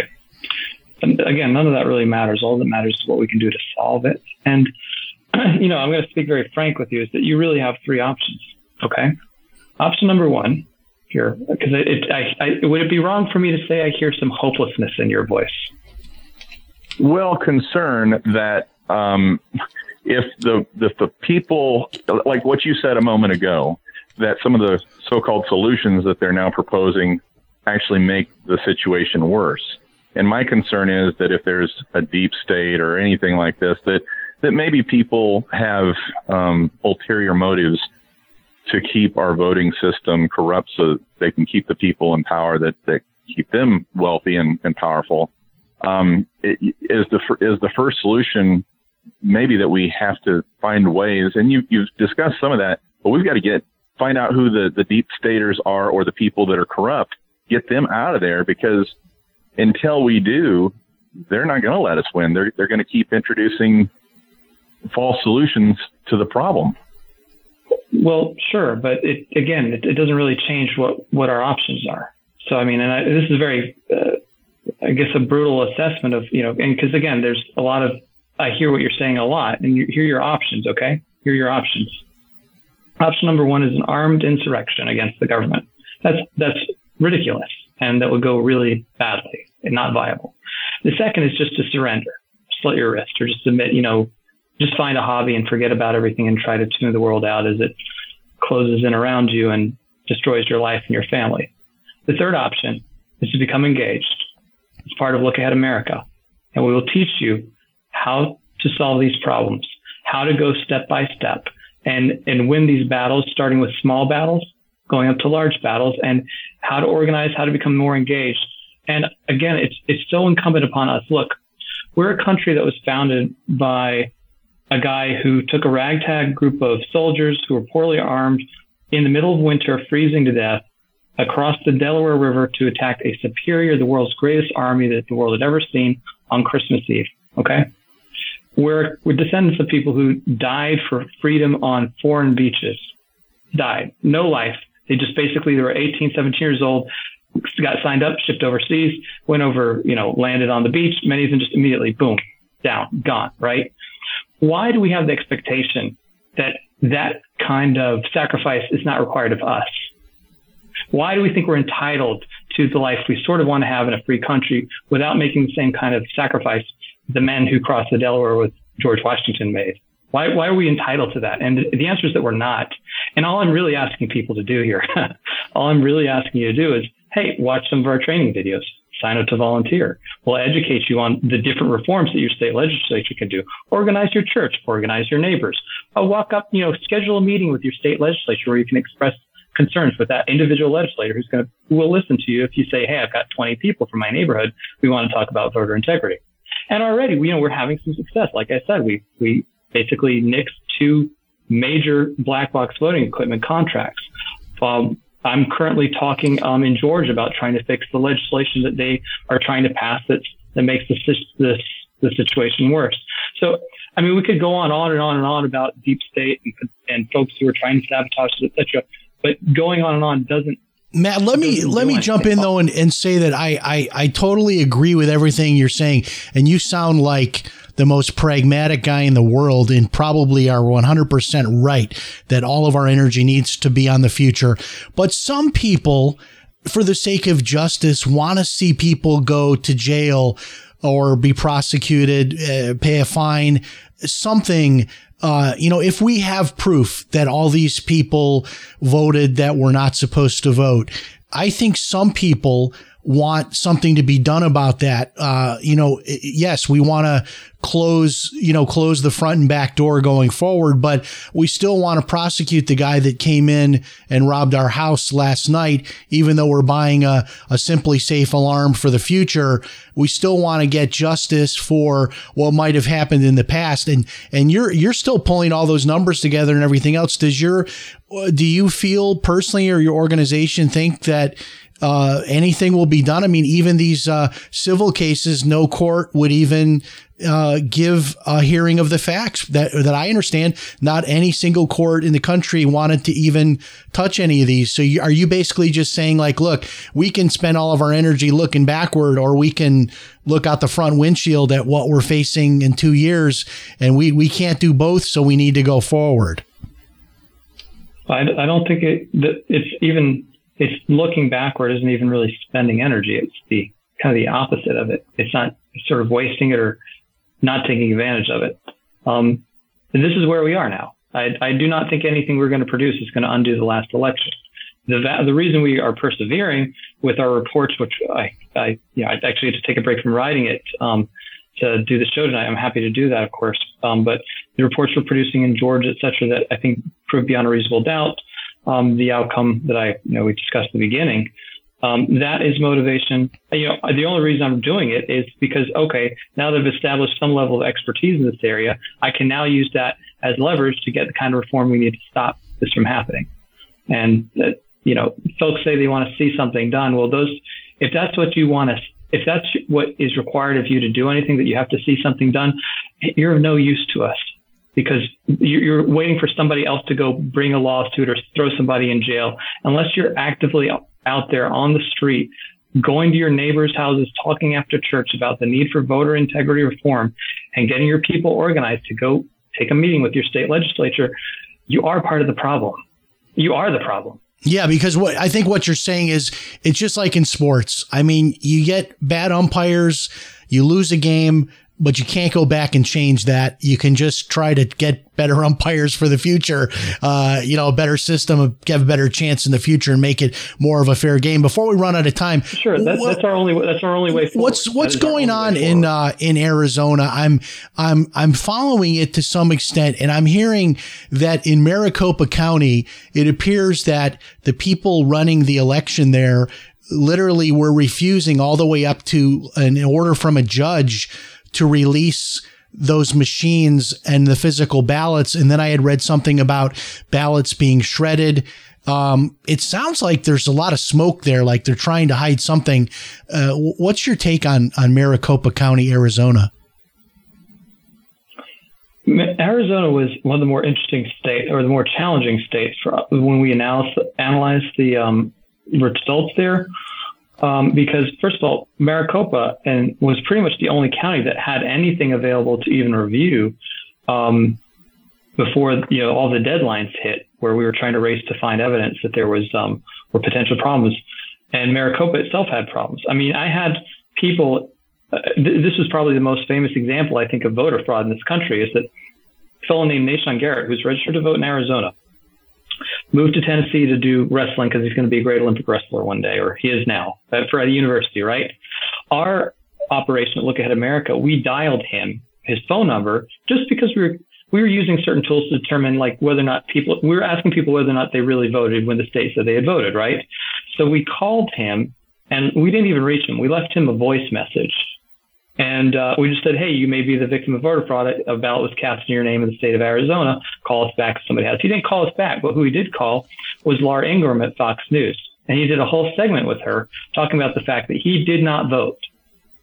And again, none of that really matters. All that matters is what we can do to solve it. And, you know, I'm going to speak very frank with you, is that you really have three options, okay? Option number one here, because would it be wrong for me to say I hear some hopelessness in your voice? Well, concern that if the people, like what you said a moment ago, that some of the so-called solutions that they're now proposing actually make the situation worse. And my concern is that if there's a deep state or anything like this, that maybe people have ulterior motives to keep our voting system corrupt so that they can keep the people in power, that keep them wealthy and powerful. Is the first solution maybe that we have to find ways, and you've discussed some of that, but we've got to find out who the deep staters are, or the people that are corrupt, get them out of there, because until we do, they're not going to let us win. They're going to keep introducing false solutions to the problem. Well, sure, but it doesn't really change what our options are. So, I mean, this is very, I guess, a brutal assessment of, and because, again, there's a lot of, I hear what you're saying a lot, and here are your options, okay? Here are your options. Option number one is an armed insurrection against the government. That's ridiculous, and that would go really badly and not viable. The second is just to surrender, slit your wrist, or just submit, just find a hobby and forget about everything and try to tune the world out as it closes in around you and destroys your life and your family. The third option is to become engaged. It's part of Look Ahead America. And we will teach you how to solve these problems, how to go step by step and win these battles, starting with small battles, going up to large battles, and how to organize, how to become more engaged. And again, it's so incumbent upon us. Look, we're a country that was founded by a guy who took a ragtag group of soldiers who were poorly armed in the middle of winter, freezing to death, across the Delaware River to attack a superior, the world's greatest army that the world had ever seen, on Christmas Eve. Okay? We're descendants of people who died for freedom on foreign beaches. Died. No life. They just basically, they were 18, 17 years old, got signed up, shipped overseas, went over, landed on the beach. Many of them just immediately, boom, down, gone, right? Why do we have the expectation that kind of sacrifice is not required of us? Why do we think we're entitled to the life we sort of want to have in a free country without making the same kind of sacrifice the men who crossed the Delaware with George Washington made? Why are we entitled to that? And the answer is that we're not. And all I'm really asking people to do here, all I'm really asking you to do is, hey, watch some of our training videos. Sign up to volunteer. We'll educate you on the different reforms that your state legislature can do. Organize your church. Organize your neighbors. Walk up, schedule a meeting with your state legislature where you can express concerns with that individual legislator who will listen to you if you say, hey, I've got 20 people from my neighborhood. We want to talk about voter integrity. And already, we're having some success. Like I said, we basically nixed 2 major black box voting equipment contracts. I'm currently talking in Georgia about trying to fix the legislation that they are trying to pass that makes the situation worse. So, I mean, we could go on and on and on about deep state and folks who are trying to sabotage, et cetera. But going on and on doesn't. Matt, let me jump in though and say that I totally agree with everything you're saying, and you sound like the most pragmatic guy in the world, and probably are 100% right that all of our energy needs to be on the future. But some people, for the sake of justice, want to see people go to jail or be prosecuted, pay a fine, something. If we have proof that all these people voted that were not supposed to vote, I think some people want something to be done about that. Yes, we want to close the front and back door going forward, but we still want to prosecute the guy that came in and robbed our house last night, even though we're buying a Simply Safe alarm for the future. We still want to get justice for what might have happened in the past. And you're still pulling all those numbers together and everything else. Do you feel personally or your organization think that anything will be done? I mean, even these civil cases, no court would even give a hearing of the facts. That I understand, not any single court in the country wanted to even touch any of these. So are you basically just saying, like, look, we can spend all of our energy looking backward, or we can look out the front windshield at what we're facing in 2 years, and we can't do both, so we need to go forward? I don't think it's looking backward isn't even really spending energy. It's the kind of the opposite of it. It's not sort of wasting it or not taking advantage of it. And this is where we are now. I do not think anything we're going to produce is going to undo the last election. The reason we are persevering with our reports, which I actually had to take a break from writing it to do the show tonight. I'm happy to do that, of course. But the reports we're producing in Georgia, et cetera, that I think prove beyond a reasonable doubt the outcome that we discussed in the beginning. That is motivation. The only reason I'm doing it is because, okay, now that I've established some level of expertise in this area, I can now use that as leverage to get the kind of reform we need to stop this from happening. And folks say they want to see something done. Well, if that's what is required of you to do anything, that you have to see something done, you're of no use to us, because you're waiting for somebody else to go bring a lawsuit or throw somebody in jail. Unless you're actively out there on the street, going to your neighbors' houses, talking after church about the need for voter integrity reform and getting your people organized to go take a meeting with your state legislature, you are part of the problem. You are the problem. Yeah, because what you're saying is it's just like in sports. I mean, you get bad umpires, you lose a game, but you can't go back and change that. You can just try to get better umpires for the future, a better system, have a better chance in the future, and make it more of a fair game. Before we run out of time, sure, that's our only way forward. What's going on in Arizona? I'm following it to some extent, and I'm hearing that in Maricopa County, it appears that the people running the election there literally were refusing all the way up to an order from a judge to release those machines and the physical ballots. And then I had read something about ballots being shredded. It sounds like there's a lot of smoke there, like they're trying to hide something. What's your take on Maricopa County, Arizona? Arizona was one of the more interesting states, or the more challenging states, for when we analyzed the results there. Because first of all, Maricopa was pretty much the only county that had anything available to even review before all the deadlines hit, where we were trying to race to find evidence that there was were potential problems, and Maricopa itself had problems. I mean, I had people. This was probably the most famous example I think of voter fraud in this country, is that a fellow named Nathan Garrett, who's registered to vote in Arizona, moved to Tennessee to do wrestling because he's going to be a great Olympic wrestler one day, or he is now, for the university, right? Our operation at Look Ahead America, we dialed him, his phone number, just because we were using certain tools to determine we were asking people whether or not they really voted when the state said they had voted, right? So we called him, and we didn't even reach him. We left him a voice message. And we just said, hey, you may be the victim of voter fraud. A ballot was cast in your name in the state of Arizona. Call us back if somebody has. He didn't call us back, but who he did call was Laura Ingram at Fox News. And he did a whole segment with her talking about the fact that he did not vote.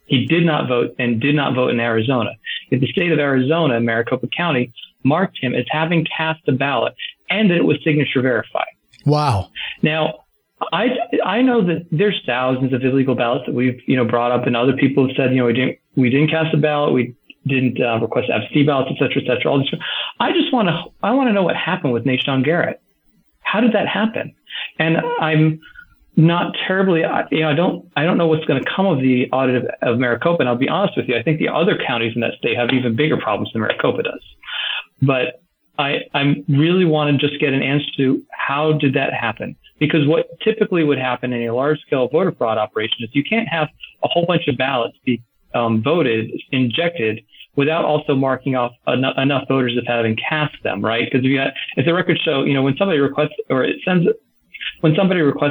He did not vote and did not vote in Arizona. If the state of Arizona, Maricopa County, marked him as having cast a ballot and that it was signature verified. Wow. Now, I know that there's thousands of illegal ballots that we've, brought up, and other people have said, we didn't cast a ballot. We didn't request absentee ballots, et cetera, all this. I want to know what happened with Nathan Garrett. How did that happen? And I'm not terribly, I don't know what's going to come of the audit of Maricopa. And I'll be honest with you, I think the other counties in that state have even bigger problems than Maricopa does. But I really want to just get an answer to how did that happen? Because what typically would happen in a large-scale voter fraud operation is you can't have a whole bunch of ballots be injected, without also marking off enough voters of having cast them, right? Because if the records show, when somebody requests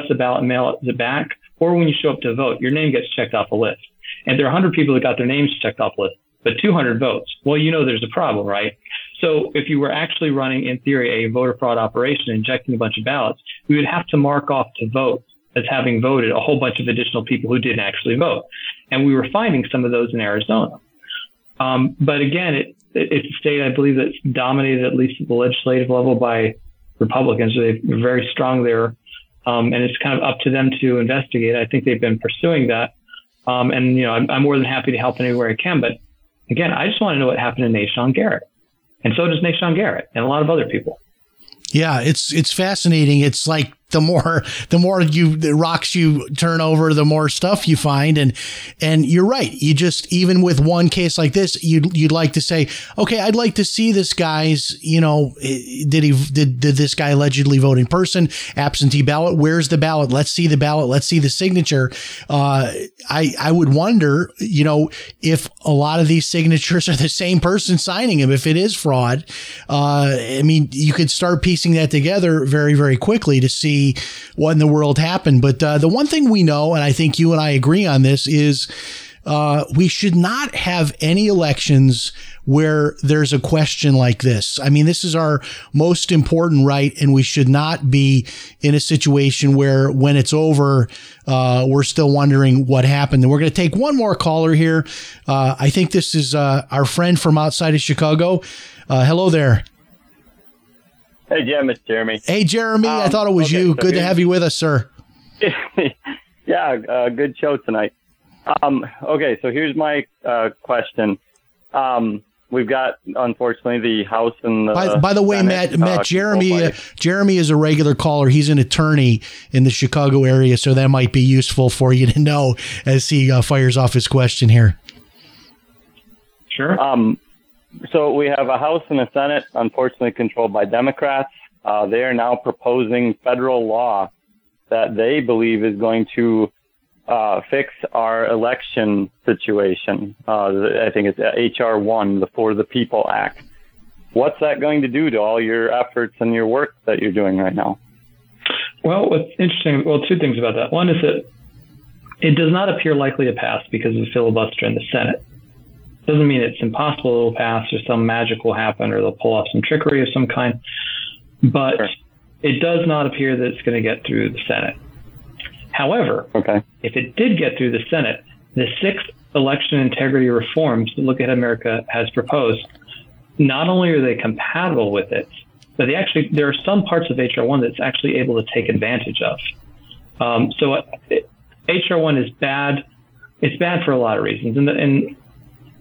a ballot and mail it back, or when you show up to vote, your name gets checked off a list. And there are 100 people that got their names checked off a list, but 200 votes. Well, there's a problem, right? So if you were actually running, in theory, a voter fraud operation, injecting a bunch of ballots, we would have to mark off to vote as having voted a whole bunch of additional people who didn't actually vote. And we were finding some of those in Arizona. But again, it's a state, I believe, that's dominated, at least at the legislative level, by Republicans. They're very strong there. And it's kind of up to them to investigate. I think they've been pursuing that. I'm more than happy to help anywhere I can. But again, I just want to know what happened to Nathan Garrett. And so does Nathan Garrett and a lot of other people. Yeah, it's fascinating. It's like The more rocks you turn over, the more stuff you find. And you're right. You just, even with one case like this, you'd like to say, okay, I'd like to see this guy's, did this guy allegedly vote in person, absentee ballot? Where's the ballot? Let's see the ballot. Let's see the signature. I would wonder, if a lot of these signatures are the same person signing them, if it is fraud. You could start piecing that together very, very quickly to see what in the world happened. But the one thing we know, and I think you and I agree on this, is we should not have any elections where there's a question like this. I mean, this is our most important right, and we should not be in a situation where when it's over, we're still wondering what happened. And we're going to take one more caller here. I think this is our friend from outside of Chicago. Hello there. Hey, Jim, it's Jeremy. Hey, Jeremy. I thought it was you. Good to have you with us, sir. Yeah, good show tonight. Okay, so here's my question. We've got, unfortunately, the House and the By the way, Senate, Matt, Jeremy is a regular caller. He's an attorney in the Chicago area, so that might be useful for you to know as he fires off his question here. Sure. So we have a House and a Senate, unfortunately, controlled by Democrats. They are now proposing federal law that they believe is going to fix our election situation. I think it's H.R. 1, the For the People Act. What's that going to do to all your efforts and your work that you're doing right now? Well, what's interesting, two things about that. One is that it does not appear likely to pass because of the filibuster in the Senate. Doesn't mean it's impossible it'll pass or some magic will happen or they'll pull off some trickery of some kind, but sure, it does not appear that it's going to get through the Senate. However, If it did get through the Senate, the 6 election integrity reforms that Look Ahead America has proposed, not only are they compatible with it, but there are some parts of H.R. 1 that's actually able to take advantage of. So H.R. 1 is bad. It's bad for a lot of reasons. And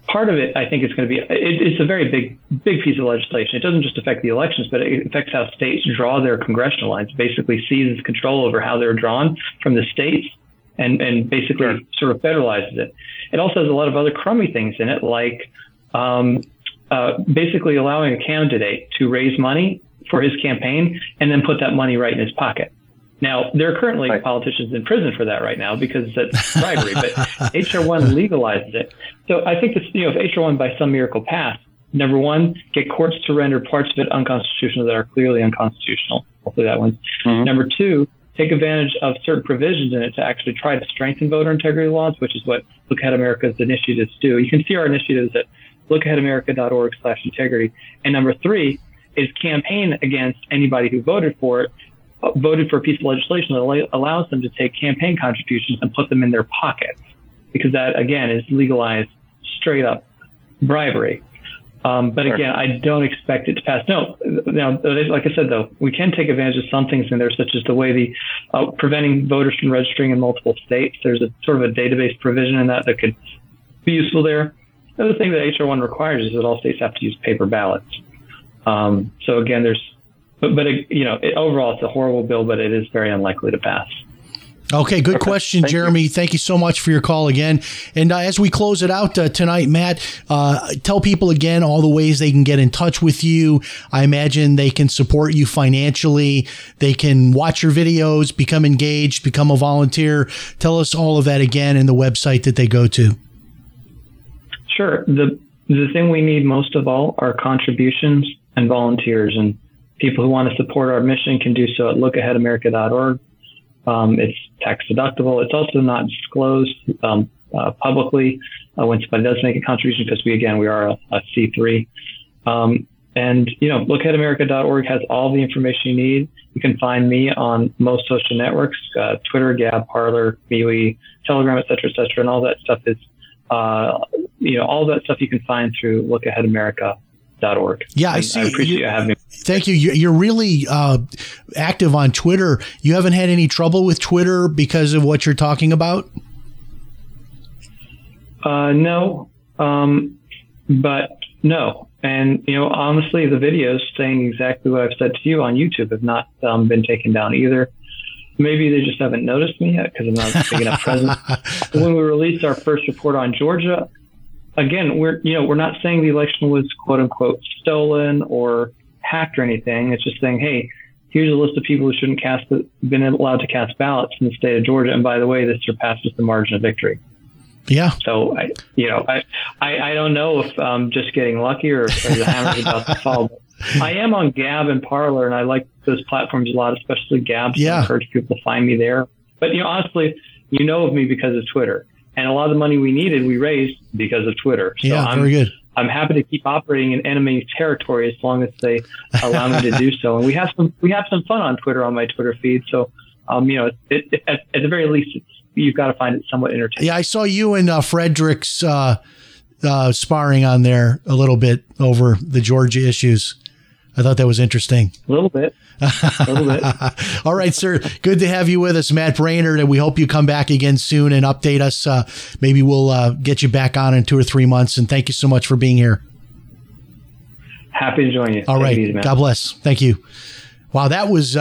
part of it, I think, is going to be, it's a very big piece of legislation. It doesn't just affect the elections, but it affects how states draw their congressional lines, basically seizes control over how they're drawn from the states and basically sort of federalizes it. It also has a lot of other crummy things in it, like basically allowing a candidate to raise money for his campaign and then put that money right in his pocket. Now, there are currently politicians in prison for that right now because that's bribery, but H.R. 1 legalizes it. So I think if H.R. 1 by some miracle passed, number one, get courts to render parts of it unconstitutional that are clearly unconstitutional. Hopefully that one. Mm-hmm. Number two, take advantage of certain provisions in it to actually try to strengthen voter integrity laws, which is what Look Ahead America's initiatives do. You can see our initiatives at lookaheadamerica.org/integrity. And number three is campaign against anybody who voted for it, voted for a piece of legislation that allows them to take campaign contributions and put them in their pockets, because that, again, is legalized straight-up bribery. But again, I don't expect it to pass. Now, like I said, though, we can take advantage of some things in there, such as the way the preventing voters from registering in multiple states. There's a sort of a database provision in that could be useful there. Another thing that H.R. 1 requires is that all states have to use paper ballots. So again, overall, it's a horrible bill, but it is very unlikely to pass. Okay, good question, Jeremy. Thank you so much for your call again. And as we close it out tonight, Matt, tell people again all the ways they can get in touch with you. I imagine they can support you financially. They can watch your videos, become engaged, become a volunteer. Tell us all of that again and the website that they go to. Sure. The thing we need most of all are contributions and volunteers, and people who want to support our mission can do so at lookaheadamerica.org. It's tax deductible. It's also not disclosed publicly when somebody does make a contribution, because we are a C3. And lookaheadamerica.org has all the information you need. You can find me on most social networks, Twitter, Gab, Parler, MeWe, Telegram, et cetera, and all that stuff is, all that stuff you can find through Look Ahead America. Yeah, I see. I appreciate you having me. Thank you. You're really active on Twitter. You haven't had any trouble with Twitter because of what you're talking about? No. But no. And, honestly, the videos saying exactly what I've said to you on YouTube have not been taken down either. Maybe they just haven't noticed me yet because I'm not a big enough presence. When we released our first report on Georgia, again, we're not saying the election was quote unquote stolen or hacked or anything. It's just saying, hey, here's a list of people who shouldn't been allowed to cast ballots in the state of Georgia. And by the way, this surpasses the margin of victory. Yeah. So I don't know if I'm just getting lucky or the hammer's about to fall. I am on Gab and Parler, and I like those platforms a lot, especially Gab. So I encourage people to find me there. But honestly, you know of me because of Twitter, and a lot of the money we needed, we raised because of Twitter. So yeah, very good. I'm happy to keep operating in enemy territory as long as they allow me to do so. And we have some fun on Twitter, on my Twitter feed. So, at the very least, you've got to find it somewhat entertaining. Yeah, I saw you and Fredericks sparring on there a little bit over the Georgia issues. I thought that was interesting. A little bit. All right, sir. Good to have you with us, Matt Braynard, and we hope you come back again soon and update us. Maybe we'll get you back on in 2 or 3 months. And thank you so much for being here. Happy to join you. All right. Easy, God bless. Thank you. Wow, that was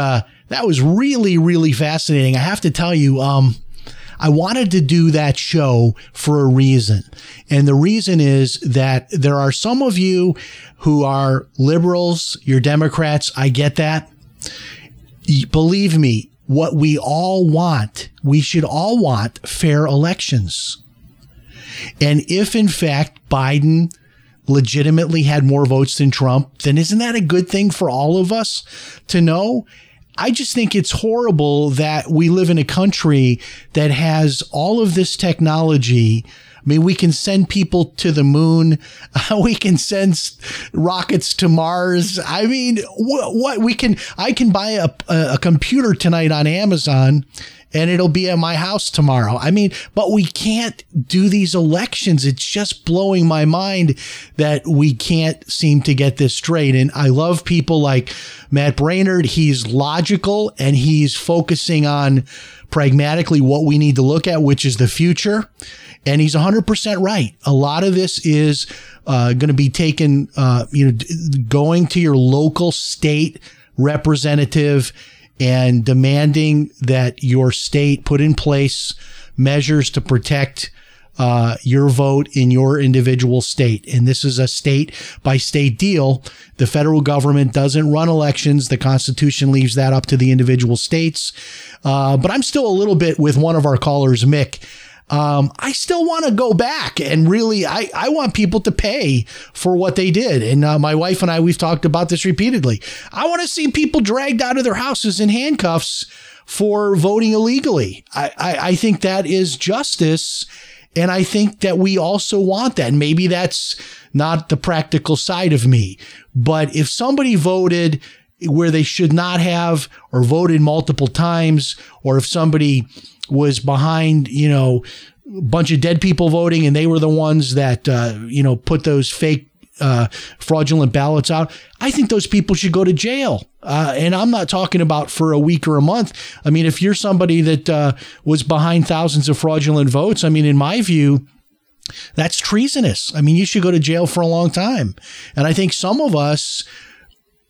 really, really fascinating. I have to tell you, I wanted to do that show for a reason. And the reason is that there are some of you who are liberals, you're Democrats. I get that. Believe me, what we all want, we should all want fair elections. And if, in fact, Biden legitimately had more votes than Trump, then isn't that a good thing for all of us to know? I just think it's horrible that we live in a country that has all of this technology. I mean, we can send people to the moon. We can send rockets to Mars. I mean, I can buy a computer tonight on Amazon and it'll be at my house tomorrow. I mean, but we can't do these elections. It's just blowing my mind that we can't seem to get this straight. And I love people like Matt Braynard. He's logical and he's focusing on pragmatically what we need to look at, which is the future. And he's 100% right. A lot of this is going to be taken, going to your local state representative and demanding that your state put in place measures to protect your vote in your individual state. And this is a state by state deal. The federal government doesn't run elections. The Constitution leaves that up to the individual states. But I'm still a little bit with one of our callers, Mick. I still want to go back and really, I want people to pay for what they did. And my wife and I, we've talked about this repeatedly. I want to see people dragged out of their houses in handcuffs for voting illegally. I think that is justice. And I think that we also want that. And maybe that's not the practical side of me. But if somebody voted where they should not have or voted multiple times, or if somebody was behind, a bunch of dead people voting and they were the ones that, put those fake fraudulent ballots out, I think those people should go to jail. And I'm not talking about for a week or a month. I mean, if you're somebody that was behind thousands of fraudulent votes, I mean, in my view, that's treasonous. I mean, you should go to jail for a long time. And I think some of us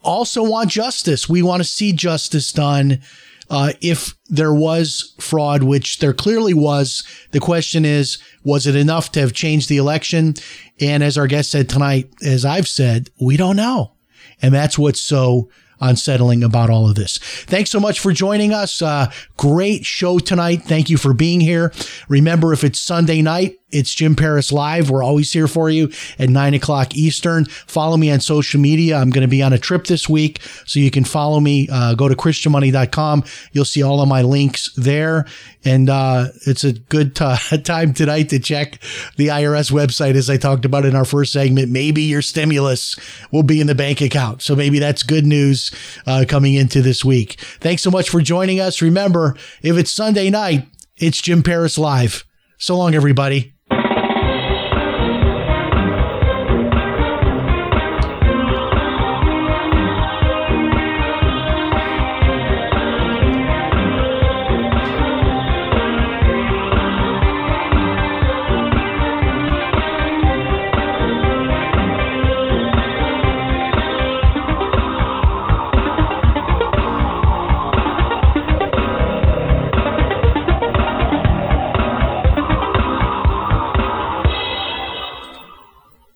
also want justice. We want to see justice done. If there was fraud, which there clearly was, the question is, was it enough to have changed the election? And as our guest said tonight, as I've said, we don't know. And that's what's so unsettling about all of this. Thanks so much for joining us. Great show tonight. Thank you for being here. Remember, if it's Sunday night, it's Jim Paris Live. We're always here for you at 9:00 Eastern. Follow me on social media. I'm going to be on a trip this week, so you can follow me. Go to ChristianMoney.com. You'll see all of my links there. And it's a good time tonight to check the IRS website, as I talked about in our first segment. Maybe your stimulus will be in the bank account. So maybe that's good news coming into this week. Thanks so much for joining us. Remember, if it's Sunday night, it's Jim Paris Live. So long, everybody.